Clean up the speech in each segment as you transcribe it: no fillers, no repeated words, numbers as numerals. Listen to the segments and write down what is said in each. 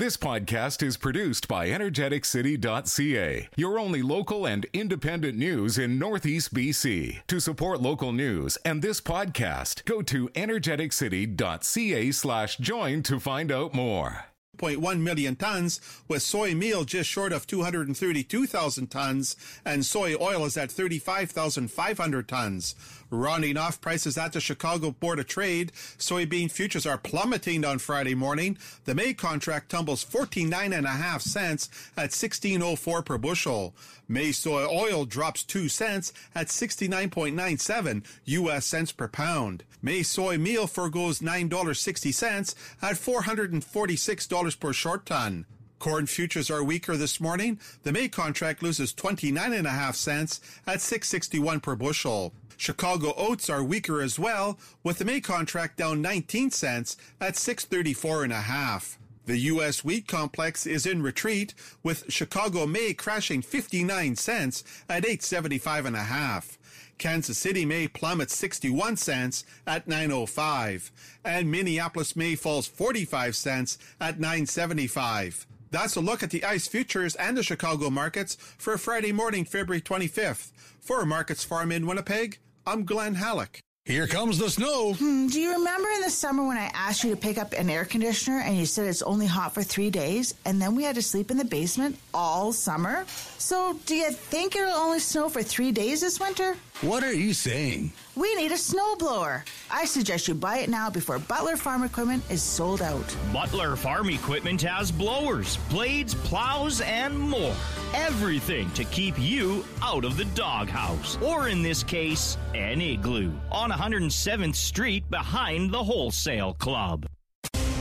This podcast is produced by energeticcity.ca, your only local and independent news in Northeast BC. To support local news and this podcast, go to energeticcity.ca/join to find out more. 2.1 million tons, with soy meal just short of 232,000 tons, and soy oil is at 35,500 tons. Rounding off prices at the Chicago Board of Trade, soybean futures are plummeting on Friday morning. The May contract tumbles 49.5 cents at $16.04 per bushel. May soy oil drops 2 cents at 69.97 U.S. cents per pound. May soy meal forgoes $9.60 at $446 per short ton. Corn futures are weaker this morning. The May contract loses 29.5 cents at $6.61 per bushel. Chicago oats are weaker as well, with the May contract down 19 cents at $6.34.5. The U.S. wheat complex is in retreat, with Chicago May crashing 59 cents at $8.75.5. Kansas City May plummets 61 cents at $9.05, and Minneapolis May falls 45 cents at $9.75. That's a look at the ICE futures and the Chicago markets for Friday morning, February 25th. For Markets Farm in Winnipeg, I'm Glenn Halleck. Here comes the snow. Do you remember in the summer when I asked you to pick up an air conditioner and you said it's only hot for 3 days, and then we had to sleep in the basement all summer? So do you think it'll only snow for 3 days this winter? What are you saying? We need a snowblower. I suggest you buy it now before Butler Farm Equipment is sold out. Butler Farm Equipment has blowers, blades, plows, and more. Everything to keep you out of the doghouse, or in this case, an igloo, on 107th Street behind the Wholesale Club.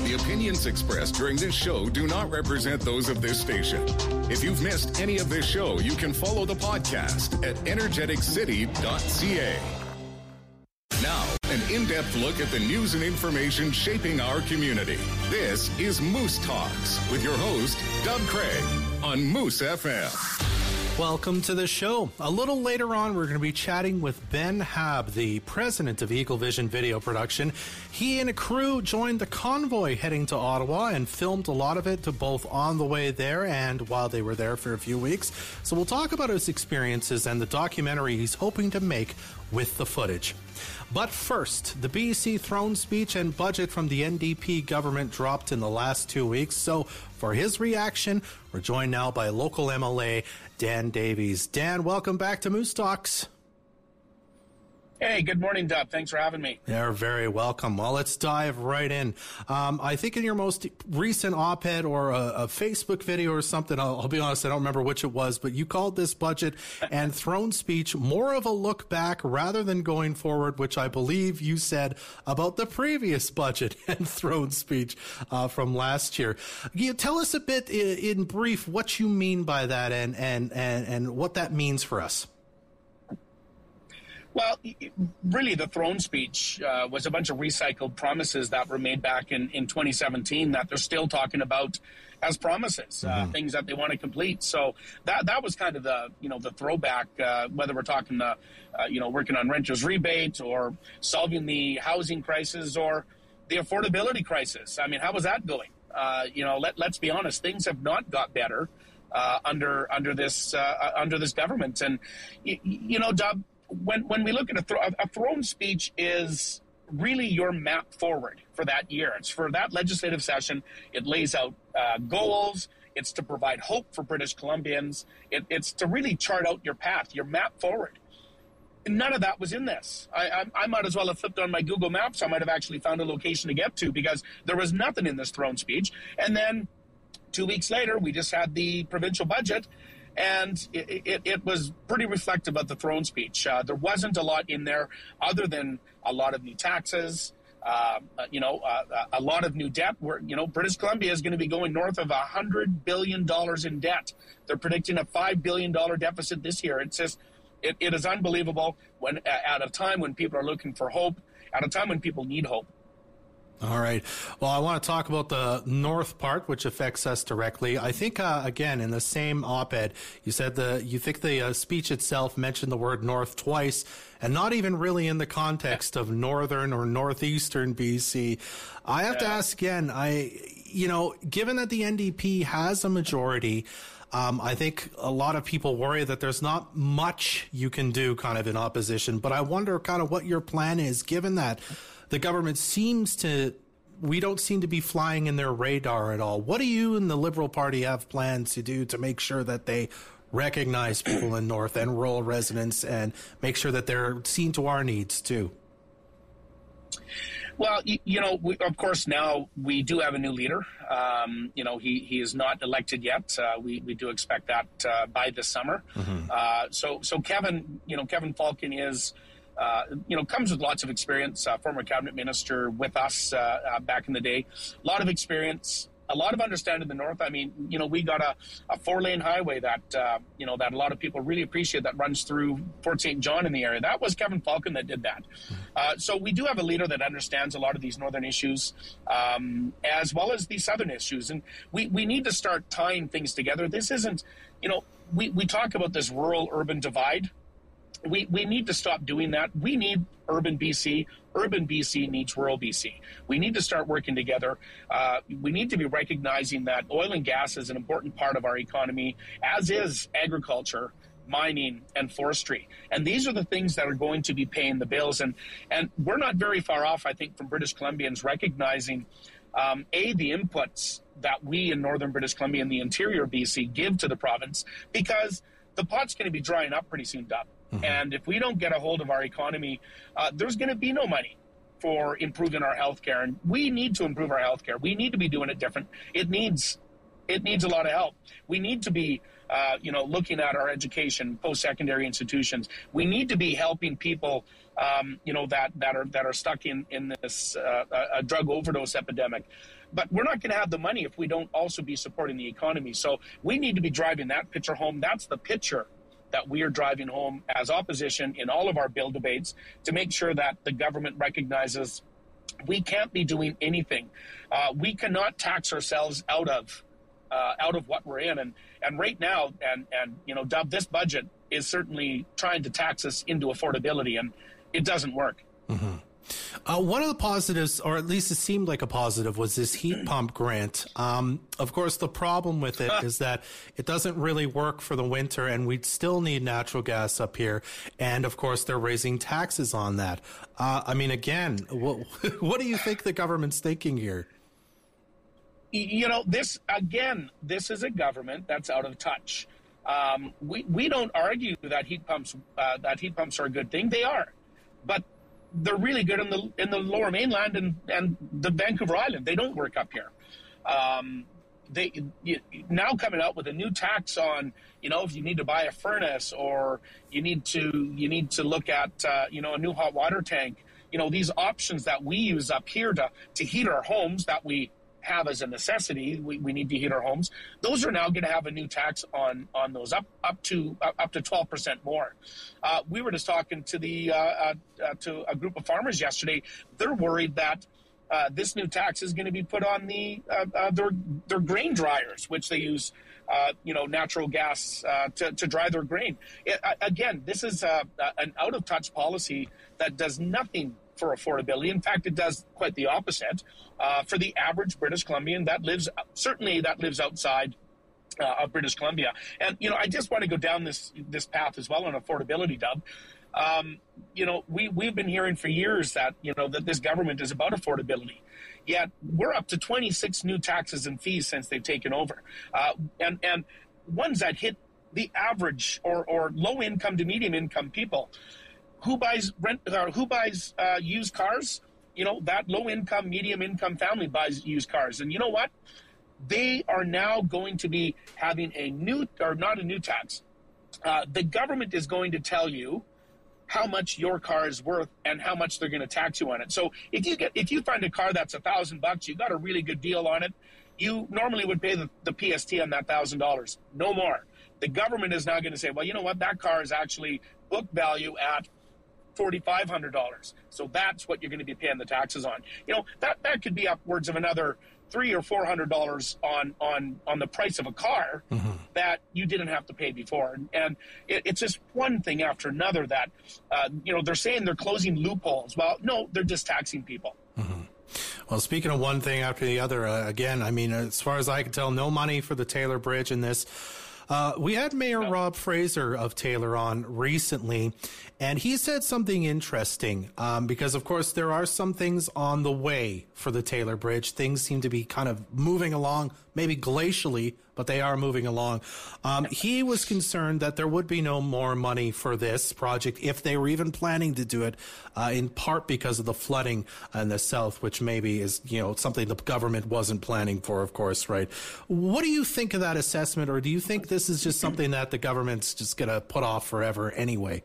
The opinions expressed during this show do not represent those of this station. If you've missed any of this show, you can follow the podcast at energeticcity.ca. Now, an in-depth look at the news and information shaping our community. This is Moose Talks with your host, Doug Craig, on Moose FM. Welcome to the show. A little later on, we're going to be chatting with Ben Hobb, the president of Eagle Vision Video Production. He and a crew joined the convoy heading to Ottawa and filmed a lot of it to both on the way there and while they were there for a few weeks. So we'll talk about his experiences and the documentary he's hoping to make with the footage. But first, the BC throne speech and budget from the NDP government dropped in the last 2 weeks. So for his reaction, we're joined now by local MLA Dan Davies. Dan, welcome back to Moose Talks. Hey, good morning, Doug. Thanks for having me. You're very welcome. Well, let's dive right in. I think in your most recent op-ed or a Facebook video or something, I'll be honest, I don't remember which it was, but you called this budget and throne speech more of a look back rather than going forward, which I believe you said about the previous budget and throne speech from last year. You tell us a bit in brief what you mean by that and what that means for us. Well, really, the throne speech was a bunch of recycled promises that were made back in 2017 that they're still talking about as promises, things that they want to complete. So that was kind of the throwback, whether we're talking working on renters rebate or solving the housing crisis or the affordability crisis. I mean, how was that going? Let's be honest, things have not got better under this government. And Doug, when we look at a throne speech is really your map forward for that year. It's for that legislative session. It lays out goals. It's to provide hope for British Columbians. It's to really chart out your path, your map forward. And none of that was in this. I might as well have flipped on my Google Maps. I might have actually found a location to get to because there was nothing in this throne speech. And then 2 weeks later, we just had the provincial budget. And it was pretty reflective of the throne speech. There wasn't a lot in there other than a lot of new taxes, a lot of new debt. British Columbia is going to be going north of $100 billion in debt. They're predicting a $5 billion deficit this year. It's just, it is unbelievable when at a time when people are looking for hope, at a time when people need hope. All right. Well, I want to talk about the north part, which affects us directly. I think, again, in the same op-ed, you said you think the speech itself mentioned the word north twice, and not even really in the context of northern or northeastern BC. I have to ask again, you know, given that the NDP has a majority, I think a lot of people worry that there's not much you can do kind of in opposition. But I wonder kind of what your plan is, given that the government seems to, we don't seem to be flying in their radar at all. What do you and the Liberal Party have plans to do to make sure that they recognize people in North and rural residents and make sure that they're seen to our needs too? Well, you know, we, of course, now we do have a new leader. You know, he is not elected yet. We do expect that by this summer. Mm-hmm. So Kevin, you know, Kevin Falcon is, you know, comes with lots of experience, former cabinet minister with us back in the day. A lot of experience, a lot of understanding the North. I mean, you know, we got a 4-lane highway that, you know, that a lot of people really appreciate that runs through Fort St. John in the area. That was Kevin Falcon that did that. So we do have a leader that understands a lot of these northern issues, as well as the southern issues. And we need to start tying things together. This isn't, you know, we talk about this rural-urban divide. We need to stop doing that. We need urban BC. Urban BC needs rural BC. We need to start working together. We need to be recognizing that oil and gas is an important part of our economy, as is agriculture, mining, and forestry. And these are the things that are going to be paying the bills. And we're not very far off, I think, from British Columbians recognizing, A, the inputs that we in northern British Columbia and the interior BC give to the province, because the pot's going to be drying up pretty soon, Doug. Mm-hmm. And if we don't get a hold of our economy, there's going to be no money for improving our healthcare. And we need to improve our healthcare. We need to be doing it different. It needs a lot of help. We need to be, you know, looking at our education, post-secondary institutions. We need to be helping people, you know, that are stuck in this a drug overdose epidemic. But we're not going to have the money if we don't also be supporting the economy. So we need to be driving that picture home. That's the picture that we are driving home as opposition in all of our bill debates, to make sure that the government recognizes we can't be doing anything. We cannot tax ourselves out of what we're in. And right now, and you know, Dub, this budget is certainly trying to tax us into affordability, and it doesn't work. Mm-hmm. One of the positives, or at least it seemed like a positive, was this heat pump grant. Of course, the problem with it is that it doesn't really work for the winter, and we'd still need natural gas up here. And, of course, they're raising taxes on that. I mean, again, what do you think the government's thinking here? You know, this is a government that's out of touch. We don't argue that heat pumps are a good thing. They are. But they're really good in the Lower Mainland and the Vancouver Island. They don't work up here. They now coming out with a new tax on, you know, if you need to buy a furnace, or you need to look at you know, a new hot water tank. You know, these options that we use up here to heat our homes, that we have as a necessity. We need to heat our homes. Those are now going to have a new tax on those up to 12% more. We were just talking to to a group of farmers yesterday. They're worried that this new tax is going to be put on their grain dryers, which they use you know, natural gas to dry their grain. Again, this is an out of touch policy that does nothing for affordability. In fact, it does quite the opposite for the average British Columbian that lives outside of British Columbia. And you know, I just want to go down this path as well on affordability, Dub. You know, we've been hearing for years that, you know, that this government is about affordability. Yet we're up to 26 new taxes and fees since they've taken over, and ones that hit the average or low income to medium income people. Who buys used cars? You know, that low-income, medium-income family buys used cars. And you know what? They are now going to be having not a new tax. The government is going to tell you how much your car is worth and how much they're going to tax you on it. So if you find a car that's $1,000, you got a really good deal on it. You normally would pay the PST on that $1,000. No more. The government is now going to say, well, you know what? That car is actually book value at $4,500. So that's what you're going to be paying the taxes on. You know, that could be upwards of another $300 or $400 on the price of a car, mm-hmm, that you didn't have to pay before. And it's just one thing after another that, you know, they're saying they're closing loopholes. Well, no, they're just taxing people. Mm-hmm. Well, speaking of one thing after the other, again, I mean, as far as I can tell, no money for the Taylor Bridge in this. We had Mayor Rob Fraser of Taylor on recently, and he said something interesting, because, of course, there are some things on the way for the Taylor Bridge. Things seem to be kind of moving along, maybe glacially, but they are moving along. He was concerned that there would be no more money for this project if they were even planning to do it, in part because of the flooding in the south, which maybe is, you know, something the government wasn't planning for, of course, right? What do you think of that assessment, or do you think this is just something that the government's just going to put off forever anyway?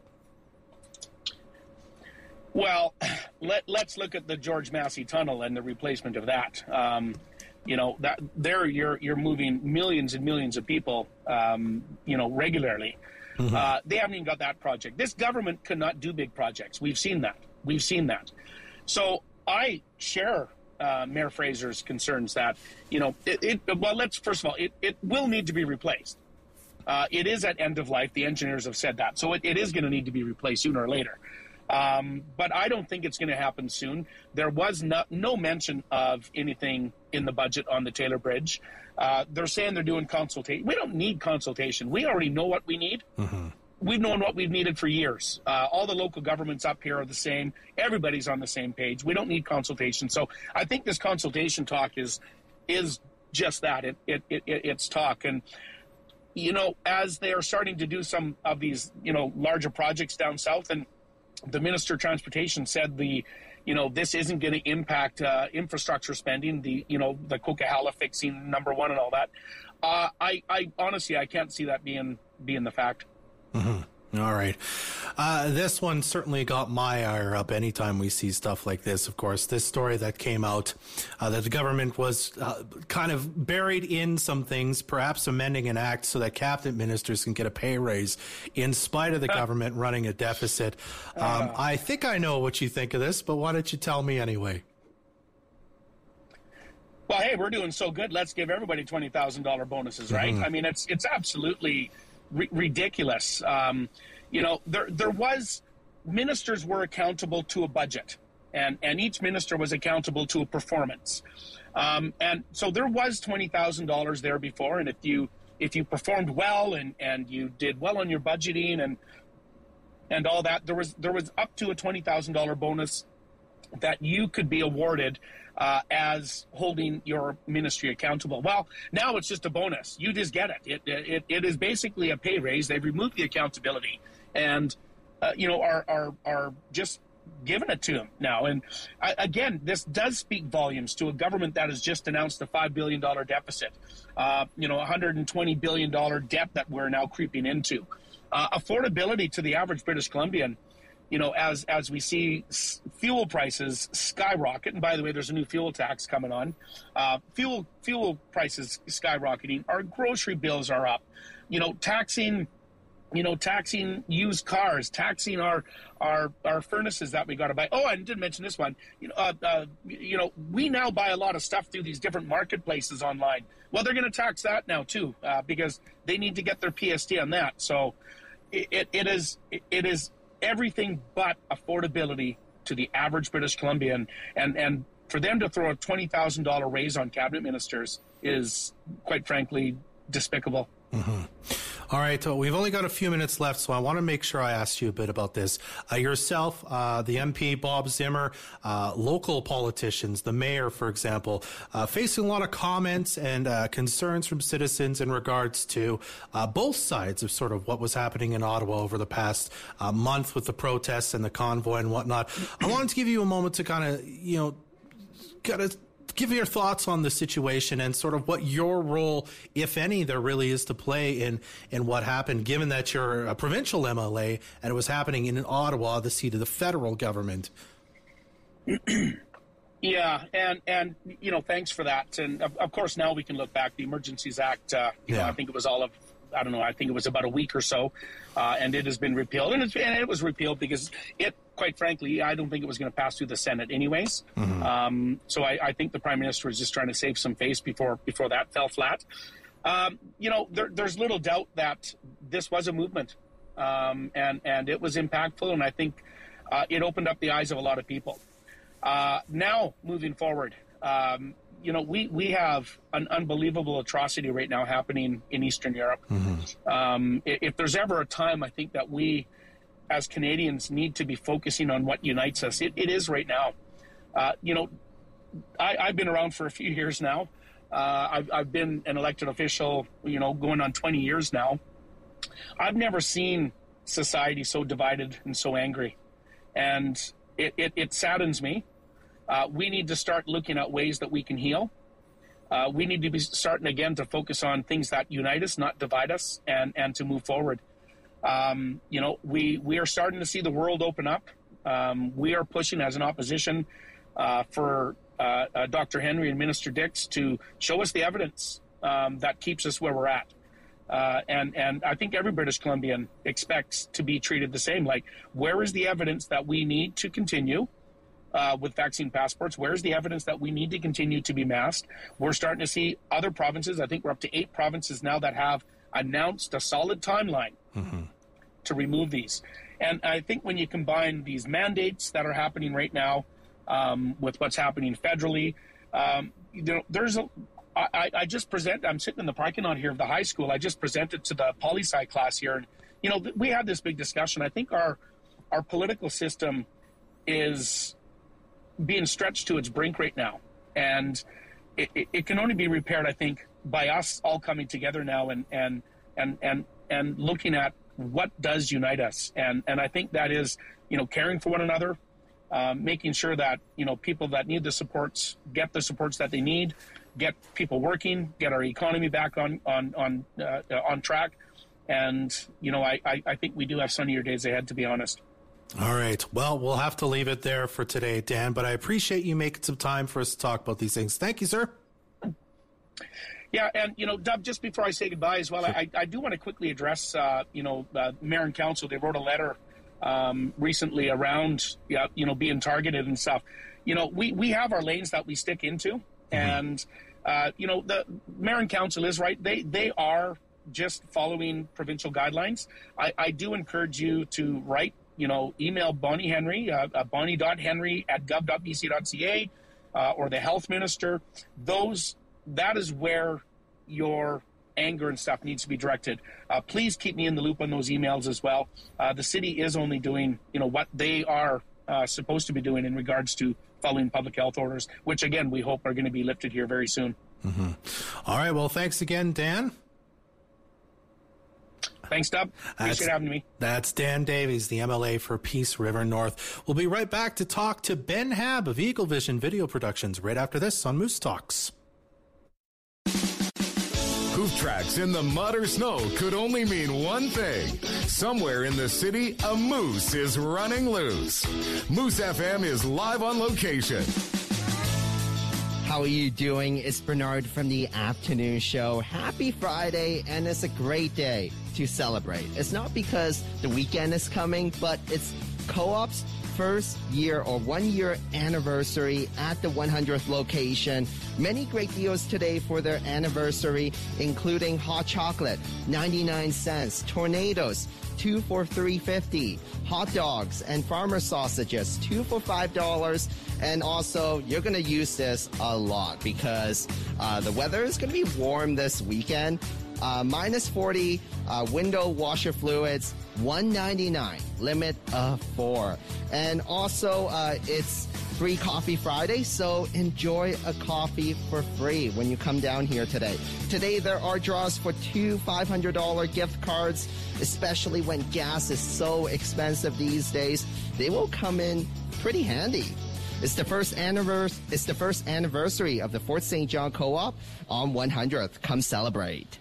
Well, let's look at the George Massey Tunnel and the replacement of that. You know, that there you're moving millions and millions of people, you know, regularly. Mm-hmm. They haven't even got that project. This government cannot do big projects. We've seen that. We've seen that. So I share Mayor Fraser's concerns that, you know, it will need to be replaced. It is at end of life. The engineers have said that. So it is going to need to be replaced sooner or later. But I don't think it's going to happen soon. There was no mention of anything in the budget on the Taylor Bridge. They're saying they're doing consultation. We don't need consultation. We already know what we need. Mm-hmm. We've known what we've needed for years. All the local governments up here are the same. Everybody's on the same page. We don't need consultation. So I think this consultation talk is just that. It's talk. And, you know, as they are starting to do some of these, you know, larger projects down south, and the Minister of Transportation said this isn't going to impact infrastructure spending, the Coquihalla fixing number 1 and all that. I honestly, I can't see that being the fact. Mm-hmm. All right. This one certainly got my ire up anytime we see stuff like this, of course. This story that came out that the government was kind of buried in some things, perhaps amending an act so that cabinet ministers can get a pay raise in spite of the government running a deficit. I think I know what you think of this, but why don't you tell me anyway? Well, hey, we're doing so good. Let's give everybody $20,000 bonuses, right? Mm-hmm. I mean, it's absolutely ridiculous. You know, there was, ministers were accountable to a budget, and each minister was accountable to a performance, and so there was $20,000 there before, and if you performed well and you did well on your budgeting and all that, there was up to a $20,000 bonus that you could be awarded as holding your ministry accountable. Well, now it's just a bonus. You just get it. It is basically a pay raise. They've removed the accountability and, you know, are just giving it to them now. And again, this does speak volumes to a government that has just announced a $5 billion deficit, you know, $120 billion debt that we're now creeping into. Affordability to the average British Columbian, you know, as we see fuel prices skyrocket, and by the way, there's a new fuel tax coming on, fuel prices skyrocketing, our grocery bills are up, you know, taxing used cars, taxing our furnaces that we got to buy. Oh, I didn't mention this one. You know, we now buy a lot of stuff through these different marketplaces online. Well, they're going to tax that now too, because they need to get their PST on that. So it is everything but affordability to the average British Columbian, and for them to throw a $20,000 raise on cabinet ministers is, quite frankly, despicable. Mm-hmm. All right, so we've only got a few minutes left, so I want to make sure I ask you a bit about this. Yourself, the MP, Bob Zimmer, local politicians, the mayor, for example, facing a lot of comments and concerns from citizens in regards to both sides of sort of what was happening in Ottawa over the past month with the protests and the convoy and whatnot. I wanted to give you a moment to kind of give your thoughts on the situation and sort of what your role, if any, there really is to play in what happened, given that you're a provincial MLA and it was happening in Ottawa, the seat of the federal government. Yeah, and you know, thanks for that. And, of course, now we can look back. The Emergencies Act, you know, I think it was about a week or so, and it has been repealed. And it was repealed because it, quite frankly, I don't think it was going to pass through the Senate anyways. Mm-hmm. So I think the Prime Minister was just trying to save some face before that fell flat. You know, there's little doubt that this was a movement, and it was impactful, and I think it opened up the eyes of a lot of people. Now, moving forward, you know, we have an unbelievable atrocity right now happening in Eastern Europe. Mm-hmm. If there's ever a time, I think that we, as Canadians, need to be focusing on what unites us. It is right now. You know, I've been around for a few years now. I've been an elected official, you know, going on 20 years now. I've never seen society so divided and so angry. And it saddens me. We need to start looking at ways that we can heal. We need to be starting again to focus on things that unite us, not divide us, and to move forward. You know, we are starting to see the world open up. We are pushing as an opposition for Dr. Henry and Minister Dix to show us the evidence that keeps us where we're at. And I think every British Columbian expects to be treated the same. Like, where is the evidence that we need to continue with vaccine passports? Where's the evidence that we need to continue to be masked? We're starting to see other provinces. I think we're up to 8 provinces now that have announced a solid timeline mm-hmm. to remove these. And I think when you combine these mandates that are happening right now with what's happening federally, you know, there's a. I just present. I'm sitting in the parking lot here of the high school. I just presented to the poli-sci class here, and you know, we had this big discussion. I think our political system is being stretched to its brink right now, and it can only be repaired, I think, by us all coming together now and looking at what does unite us, and I think that is, you know, caring for one another, making sure that, you know, people that need the supports get the supports that they need, get people working, get our economy back on track, and you know, I think we do have sunnier days ahead, to be honest. All right. Well, we'll have to leave it there for today, Dan, but I appreciate you making some time for us to talk about these things. Thank you, sir. Yeah. And, you know, Dub, just before I say goodbye as well, sure. I do want to quickly address, you know, Mayor and Council. They wrote a letter recently around, you know, being targeted and stuff. You know, we have our lanes that we stick into. Mm-hmm. And, you know, the Mayor and Council is right. They are just following provincial guidelines. I do encourage you to write. You know, email Bonnie Henry, bonnie.henry@gov.bc.ca, or the health minister. That is where your anger and stuff needs to be directed. Please keep me in the loop on those emails as well. The city is only doing, you know, what they are supposed to be doing in regards to following public health orders, which again, we hope are going to be lifted here very soon. Mm-hmm. All right. Well, thanks again, Dan. Thanks, Dub. Appreciate having me. That's Dan Davies, the MLA for Peace River North. We'll be right back to talk to Ben Hobb of Eagle Vision Video Productions right after this on Moose Talks. Hoof tracks in the mud or snow could only mean one thing. Somewhere in the city, a moose is running loose. Moose FM is live on location. How are you doing? It's Bernard from the afternoon show. Happy Friday, and it's a great day to celebrate. It's not because the weekend is coming, but it's Co-op's first year or 1 year anniversary at the 100th location. Many great deals today for their anniversary, including hot chocolate, 99 cents, tornadoes, 2 for $3.50, hot dogs and farmer sausages, 2 for $5. And also, you're going to use this a lot because the weather is going to be warm this weekend. Minus 40, window washer fluids, $1.99, limit of 4. And also, it's free coffee Friday, so enjoy a coffee for free when you come down here today. Today, there are draws for 2 $500 gift cards, especially when gas is so expensive these days. They will come in pretty handy. It's the first anniversary of the Fort St. John Co-op on 100th. Come celebrate.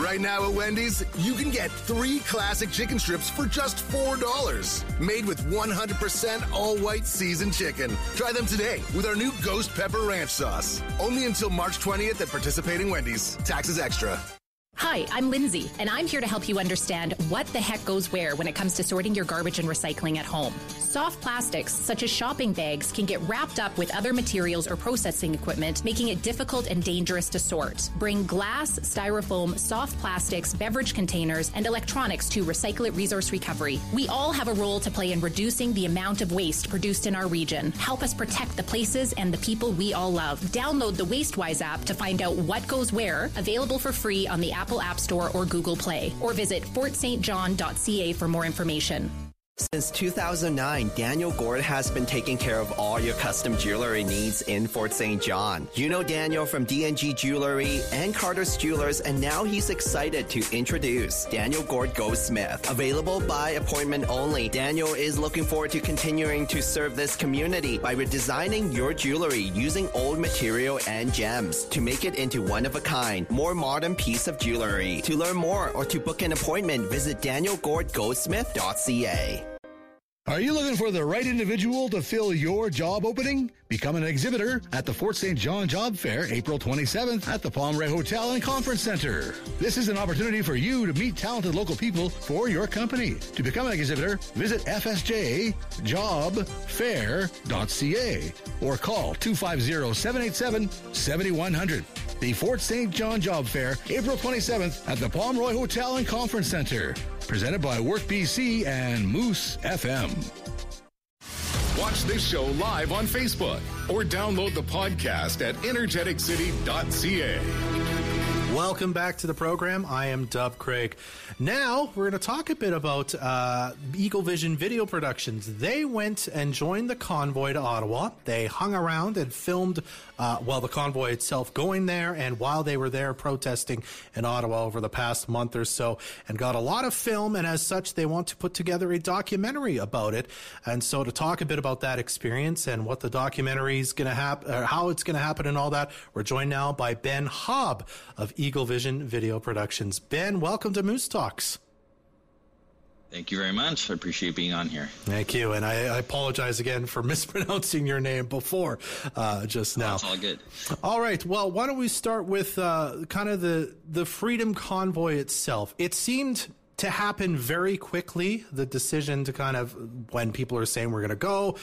Right now at Wendy's, you can get 3 classic chicken strips for just $4. Made with 100% all-white seasoned chicken. Try them today with our new Ghost Pepper Ranch Sauce. Only until March 20th at participating Wendy's. Taxes extra. Hi, I'm Lindsay, and I'm here to help you understand what the heck goes where when it comes to sorting your garbage and recycling at home. Soft plastics, such as shopping bags, can get wrapped up with other materials or processing equipment, making it difficult and dangerous to sort. Bring glass, styrofoam, soft plastics, beverage containers, and electronics to Recycle It Resource Recovery. We all have a role to play in reducing the amount of waste produced in our region. Help us protect the places and the people we all love. Download the WasteWise app to find out what goes where, available for free on the Apple App Store or Google Play, or visit fortstjohn.ca for more information. Since 2009, Daniel Gord has been taking care of all your custom jewelry needs in Fort St. John. You know Daniel from D&G Jewelry and Carter's Jewelers, and now he's excited to introduce Daniel Gord Goldsmith. Available by appointment only, Daniel is looking forward to continuing to serve this community by redesigning your jewelry using old material and gems to make it into one-of-a-kind, more modern piece of jewelry. To learn more or to book an appointment, visit danielgordgoldsmith.ca. Are you looking for the right individual to fill your job opening? Become an exhibitor at the Fort St. John Job Fair, April 27th at the Pomeroy Hotel and Conference Center. This is an opportunity for you to meet talented local people for your company. To become an exhibitor, visit fsjjobfair.ca or call 250-787-7100. The Fort St. John Job Fair, April 27th at the Pomeroy Hotel and Conference Center. Presented by WorkBC and Moose FM. Watch this show live on Facebook or download the podcast at energeticcity.ca. Welcome back to the program. I am Doug Craig. Now we're going to talk a bit about Eagle Vision Video Productions. They went and joined the convoy to Ottawa. They hung around and filmed the convoy itself going there, and while they were there protesting in Ottawa over the past month or so, and got a lot of film, and as such they want to put together a documentary about it. And so to talk a bit about that experience and what the documentary is going to happen, or how it's going to happen and all that, we're joined now by Ben Hobb of Eagle Vision Video Productions. Ben, welcome to Moose Talks. Thank you very much. I appreciate being on here. Thank you. And I apologize again for mispronouncing your name before just now. That's all good. All right. Well, why don't we start with kind of the Freedom Convoy itself. It seemed to happen very quickly, the decision to kind of, when people are saying we're going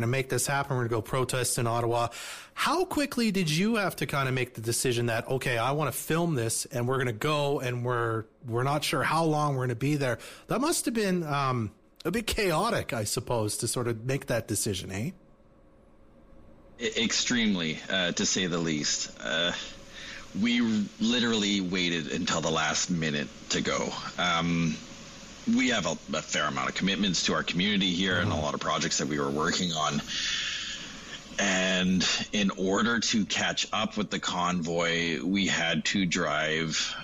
to make this happen, we're going to go protest in Ottawa. How quickly did you have to kind of make the decision that, okay, I want to film this and we're going to go, and we're not sure how long we're going to be there? That must have been a bit chaotic, I suppose, to sort of make that decision, eh? Extremely, to say the least. We literally waited until the last minute to go. We have a fair amount of commitments to our community here and a lot of projects that we were working on. And in order to catch up with the convoy, we had to drive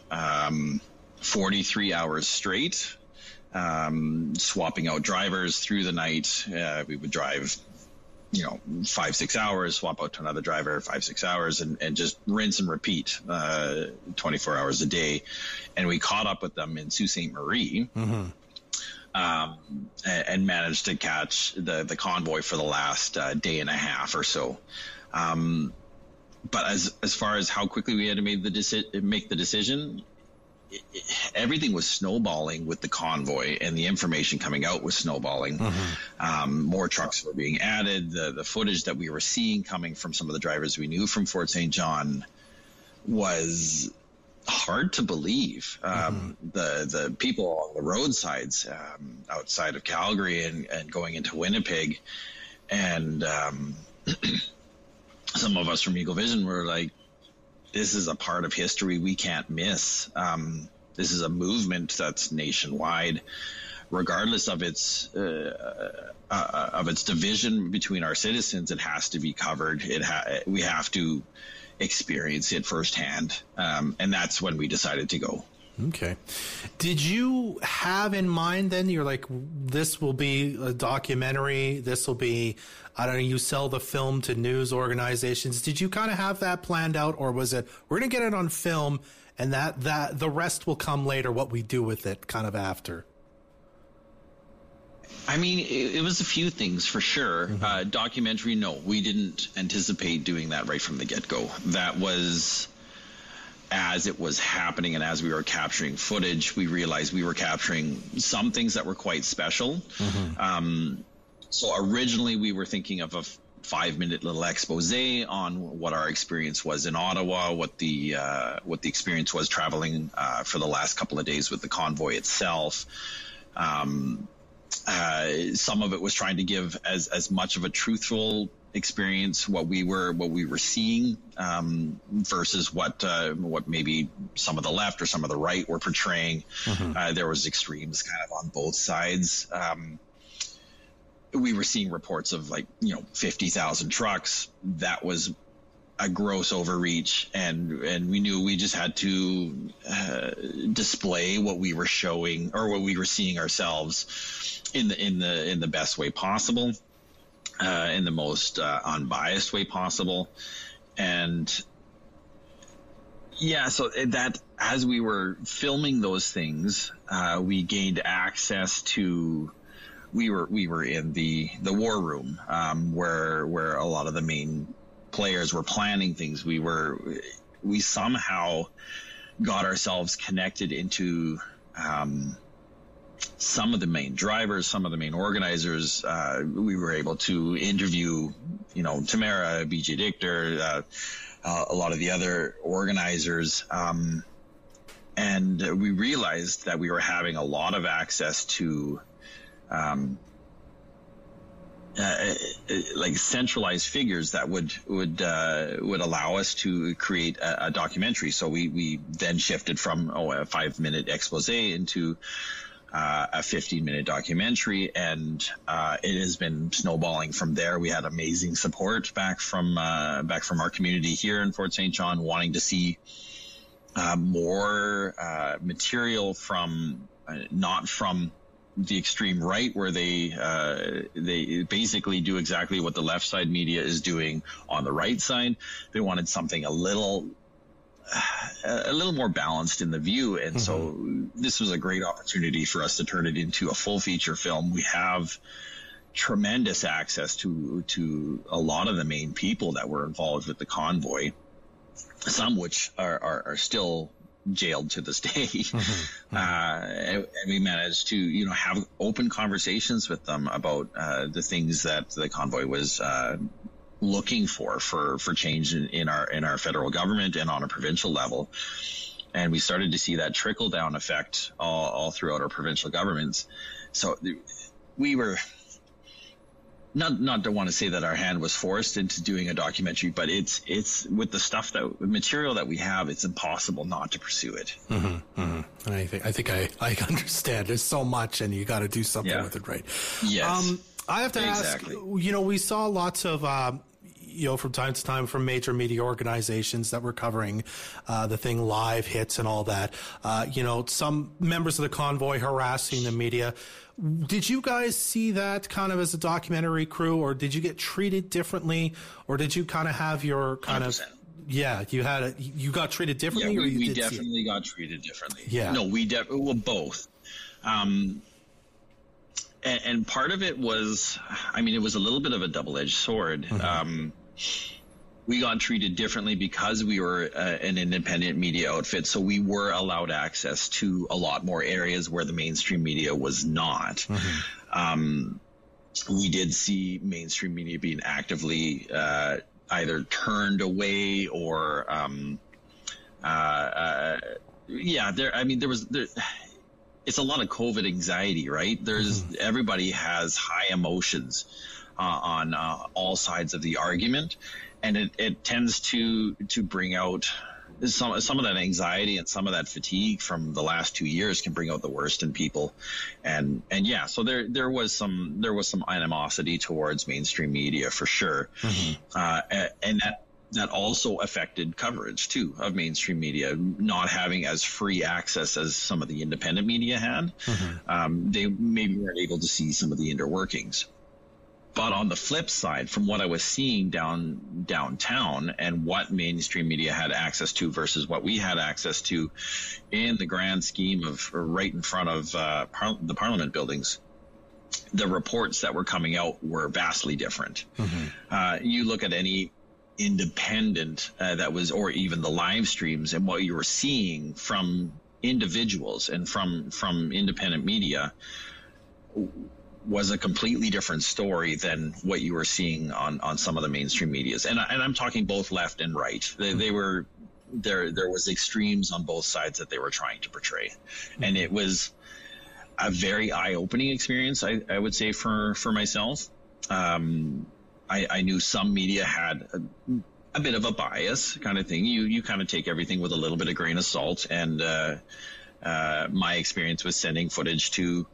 43 hours straight, swapping out drivers through the night. We would drive 5-6 hours, swap out to another driver, 5-6 hours, and just rinse and repeat 24 hours a day. And we caught up with them in Sault Ste. Marie, and managed to catch the convoy for the last day and a half or so. But as far as how quickly we had to make the decision, everything was snowballing with the convoy, and the information coming out was snowballing. More trucks were being added. The footage that we were seeing coming from some of the drivers we knew from Fort St. John was hard to believe. The people on the roadsides outside of Calgary and going into Winnipeg, and some of us from Eagle Vision were like, this is a part of history we can't miss. This is a movement that's nationwide, regardless of its division between our citizens. It has to be covered. We have to experience it firsthand, and that's when we decided to go. Okay. Did you have in mind then, you're like, this will be a documentary, this will be, I don't know, you sell the film to news organizations. Did you kind of have that planned out, or was it, we're going to get it on film and that the rest will come later, what we do with it kind of after? I mean, it was a few things for sure. Documentary, no, we didn't anticipate doing that right from the get-go. That was as it was happening and as we were capturing footage, we realized we were capturing some things that were quite special. Mm-hmm. So originally we were thinking of a 5-minute little expose on what our experience was in Ottawa, what the experience was traveling for the last couple of days with the convoy itself. Some of it was trying to give as much of a truthful experience what we were seeing versus what maybe some of the left or some of the right were portraying. Mm-hmm. There was extremes kind of on both sides. We were seeing reports of 50,000 trucks. That was a gross overreach, and we knew we just had to display what we were showing or what we were seeing ourselves in the best way possible, in the most unbiased way possible. And yeah, so that as we were filming those things, we gained access to. We were in the war room, where a lot of the main players were planning things. We somehow got ourselves connected into some of the main drivers, some of the main organizers. We were able to interview, Tamara, BJ Dichter, a lot of the other organizers, and we realized that we were having a lot of access to. Centralized figures that would allow us to create a documentary. So we then shifted from a 5-minute expose into a 15-minute documentary, and it has been snowballing from there. We had amazing support back from our community here in Fort St. John, wanting to see more material from not from the extreme right, where they basically do exactly what the left side media is doing on the right side. They wanted something a little more balanced in the view. And mm-hmm. So this was a great opportunity for us to turn it into a full feature film. We have tremendous access to a lot of the main people that were involved with the convoy, some which are still jailed to this day. Mm-hmm. And we managed to have open conversations with them about the things that the convoy was looking for change in our federal government and on a provincial level. And we started to see that trickle down effect all throughout our provincial governments. So we were not to want to say that our hand was forced into doing a documentary, but it's with the stuff with material that we have, it's impossible not to pursue it. Mm-hmm, mm-hmm. I think I understand. There's so much, and you got to do something with it, right? Yes. I have to ask. We saw lots of. From time to time from major media organizations that were covering the thing, live hits and all that, some members of the convoy harassing the media. Did you guys see that kind of as a documentary crew, or did you get treated differently, or did you kind of have your kind 100%. Of... Yeah, you got treated differently? Yeah, we definitely got treated differently. Yeah. No, well, both. And part of it was, it was a little bit of a double-edged sword. Mm-hmm. We got treated differently because we were an independent media outfit, so we were allowed access to a lot more areas where the mainstream media was not. Mm-hmm. We did see mainstream media being actively either turned away or, it's a lot of COVID anxiety, right? There's mm-hmm. everybody has high emotions on all sides of the argument, and it tends to bring out some of that anxiety, and some of that fatigue from the last 2 years can bring out the worst in people, so there was some animosity towards mainstream media for sure, mm-hmm. And that also affected coverage too of mainstream media, not having as free access as some of the independent media had. Mm-hmm. They maybe weren't able to see some of the inner workings. But on the flip side, from what I was seeing downtown and what mainstream media had access to versus what we had access to, in the grand scheme of right in front of the Parliament buildings, the reports that were coming out were vastly different. Mm-hmm. You look at any independent that was, or even the live streams and what you were seeing from individuals and from independent media was a completely different story than what you were seeing on some of the mainstream medias. And I'm talking both left and right. They were, there was extremes on both sides that they were trying to portray. And it was a very eye-opening experience, I would say, for myself. I knew some media had a bit of a bias kind of thing. You kind of take everything with a little bit of grain of salt. And my experience was sending footage to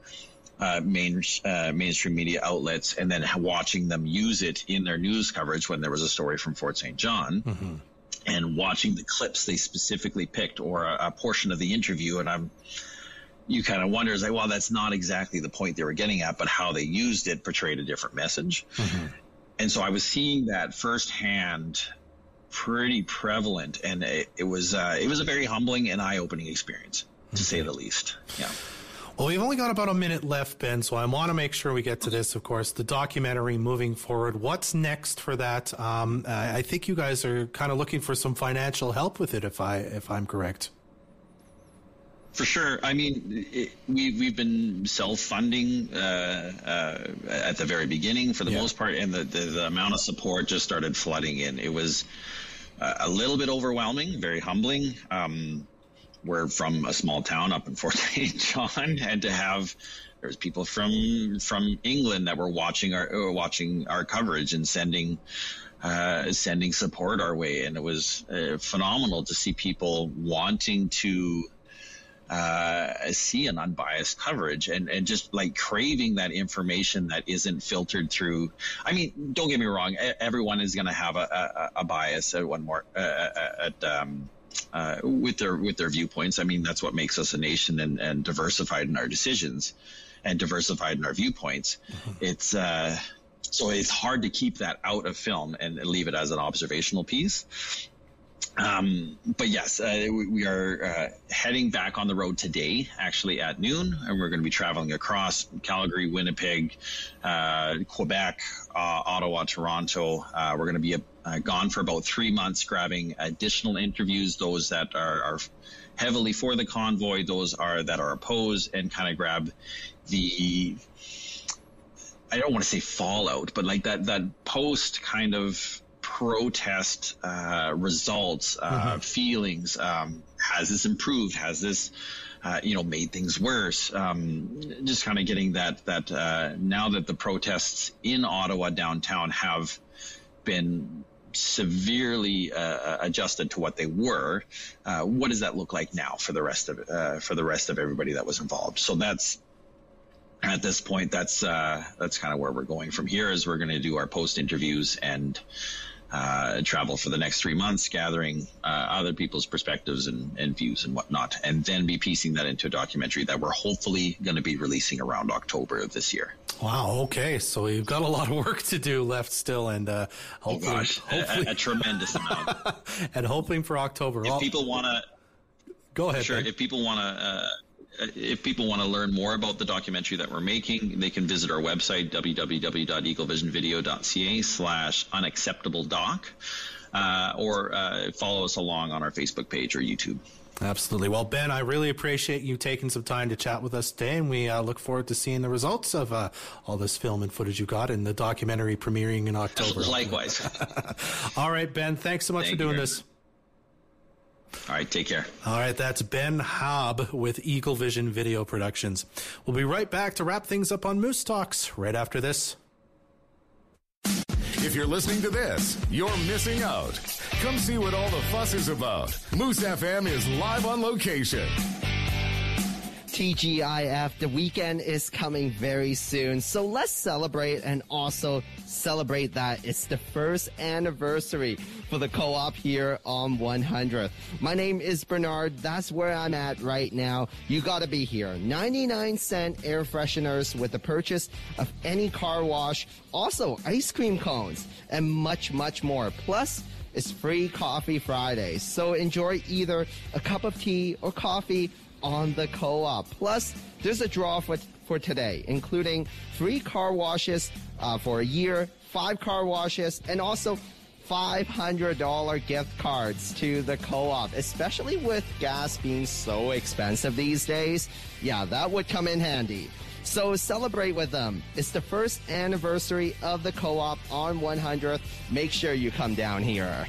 mainstream media outlets and then watching them use it in their news coverage when there was a story from Fort St. John, mm-hmm. and watching the clips they specifically picked or a portion of the interview. And you kind of wonder, like, well, that's not exactly the point they were getting at, but how they used it portrayed a different message. Mm-hmm. And so I was seeing that firsthand, pretty prevalent. And it was a very humbling and eye-opening experience, to mm-hmm. say the least. Yeah. Well, we've only got about a minute left, Ben, so I want to make sure we get to this, of course, the documentary moving forward. What's next for that? I think you guys are kind of looking for some financial help with it, if I'm correct. For sure. I mean, we've been self-funding at the very beginning for the most part, and the amount of support just started flooding in. It was a little bit overwhelming, very humbling. We're from a small town up in Fort St. John, and there was people from England that were watching our coverage and sending support our way, and it was phenomenal to see people wanting to see an unbiased coverage and just like craving that information that isn't filtered through. I mean, don't get me wrong, everyone is going to have a bias at one more with their viewpoints. I mean, that's what makes us a nation and diversified in our decisions and diversified in our viewpoints. Mm-hmm. It's so it's hard to keep that out of film and leave it as an observational piece. But yes, we are heading back on the road today, actually at noon, and we're going to be traveling across Calgary, Winnipeg, Quebec, Ottawa, Toronto. We're going to be gone for about 3 months, grabbing additional interviews, those that are heavily for the convoy, those that are opposed, and kind of grab the, I don't want to say fallout, but like that post kind of protest results, mm-hmm. feelings. Has this improved? Has this, made things worse? Just kind of getting that now that the protests in Ottawa downtown have been severely adjusted to what they were, what does that look like now for the rest of everybody that was involved? So that's, at this point, that's kind of where we're going from here. Is we're going to do our post interviews and travel for the next 3 months, gathering other people's perspectives and views and whatnot, and then be piecing that into a documentary that we're hopefully going to be releasing around October of this year. Wow. Okay. So you've got a lot of work to do left still, and hopefully a tremendous amount. And hoping for October. If people want to go ahead. Sure. Ben. If people want to learn more about the documentary that we're making, they can visit our website, www.eaglevisionvideo.ca/unacceptabledoc, or follow us along on our Facebook page or YouTube. Absolutely. Well, Ben, I really appreciate you taking some time to chat with us today, and we look forward to seeing the results of all this film and footage you got and the documentary premiering in October. Likewise. All right, Ben, thanks so much for doing this. All right, take care. All right, that's Ben Hobb with Eagle Vision Video Productions. We'll be right back to wrap things up on Moose Talks right after this. If you're listening to this, you're missing out. Come see what all the fuss is about. Moose FM is live on location. TGIF, the weekend is coming very soon, so let's celebrate and also celebrate that it's the first anniversary for the co-op here on 100th. My name is Bernard. That's where I'm at right now. You gotta be here. 99-cent air fresheners with the purchase of any car wash, also ice cream cones, and much, much more. Plus, it's free coffee Friday, so enjoy either a cup of tea or coffee on the co-op. Plus, there's a draw for today, including 3 car washes for a year, 5 car washes, and also $500 gift cards to the co-op, especially with gas being so expensive these days. Yeah, that would come in handy. So celebrate with them. It's the first anniversary of the co-op on 100th. Make sure you come down here.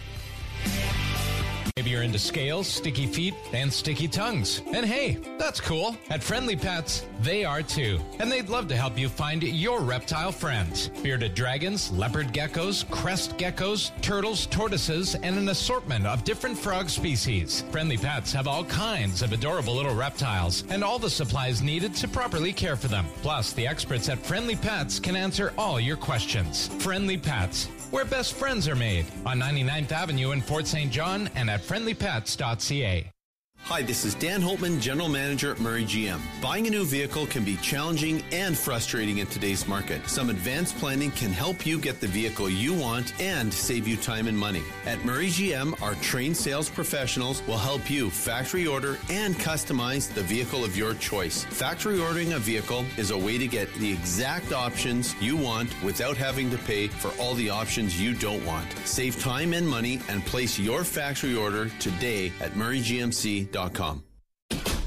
Maybe you're into scales, sticky feet, and sticky tongues. And hey, that's cool. At Friendly Pets, they are too. And they'd love to help you find your reptile friends. Bearded dragons, leopard geckos, crest geckos, turtles, tortoises, and an assortment of different frog species. Friendly Pets have all kinds of adorable little reptiles and all the supplies needed to properly care for them. Plus, the experts at Friendly Pets can answer all your questions. Friendly Pets, where best friends are made, on 99th Avenue in Fort St. John and at friendlypets.ca. Hi, this is Dan Holtman, General Manager at Murray GM. Buying a new vehicle can be challenging and frustrating in today's market. Some advanced planning can help you get the vehicle you want and save you time and money. At Murray GM, our trained sales professionals will help you factory order and customize the vehicle of your choice. Factory ordering a vehicle is a way to get the exact options you want without having to pay for all the options you don't want. Save time and money and place your factory order today at murraygmc.com.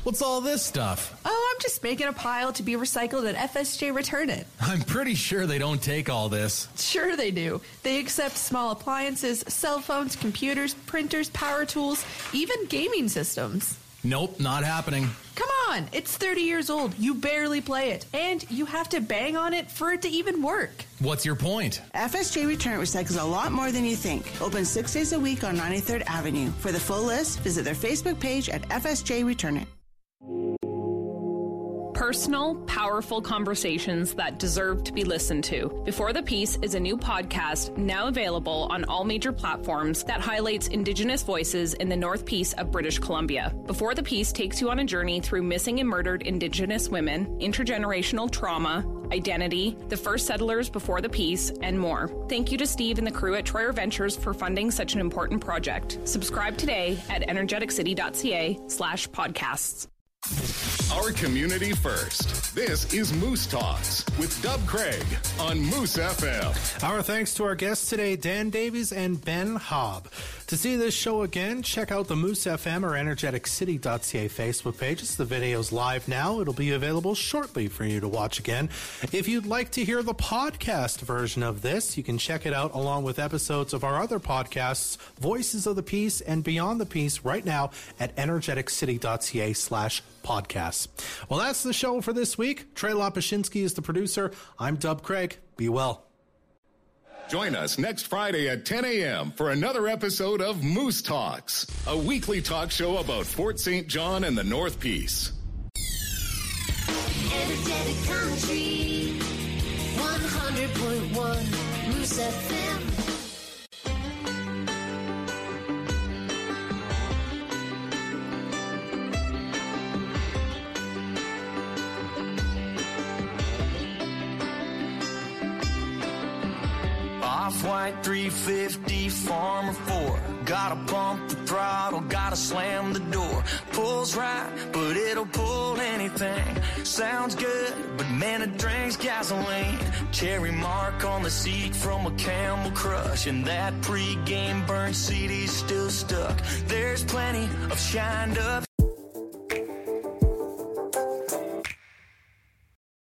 What's all this stuff? Oh, I'm just making a pile to be recycled at FSJ Return It. I'm pretty sure they don't take all this. Sure they do. They accept small appliances, cell phones, computers, printers, power tools, even gaming systems. Nope, not happening. Come on, it's 30 years old. You barely play it, and you have to bang on it for it to even work. What's your point? FSJ Return It recycles a lot more than you think. Open 6 days a week on 93rd Avenue. For the full list, visit their Facebook page at FSJ Return It. Personal, powerful conversations that deserve to be listened to. Before the Peace is a new podcast now available on all major platforms that highlights Indigenous voices in the North Peace of British Columbia. Before the Peace takes you on a journey through missing and murdered Indigenous women, intergenerational trauma, identity, the first settlers before the peace, and more. Thank you to Steve and the crew at Troyer Ventures for funding such an important project. Subscribe today at energeticcity.ca/podcasts. Our community first. This is Moose Talks with Doug Craig on Moose FM. Our thanks to our guests today, Dan Davies and Ben Hobb. To see this show again, check out the Moose FM or energeticcity.ca Facebook pages. The video's live now. It'll be available shortly for you to watch again. If you'd like to hear the podcast version of this, you can check it out along with episodes of our other podcasts, Voices of the Peace and Beyond the Peace, right now at energeticcity.ca/podcasts. Well, that's the show for this week. Trey Lopashinsky is the producer. I'm Doug Craig. Be well. Join us next Friday at 10 a.m. for another episode of Moose Talks, a weekly talk show about Fort St. John and the North Peace. Energetic Country, 100.1 Moose FM. Off-white 350 Farmer 4. Gotta pump the throttle, gotta slam the door. Pulls right, but it'll pull anything. Sounds good, but man, it drinks gasoline. Cherry mark on the seat from a Camel Crush, and that pre-game burn CD's still stuck. There's plenty of shined up.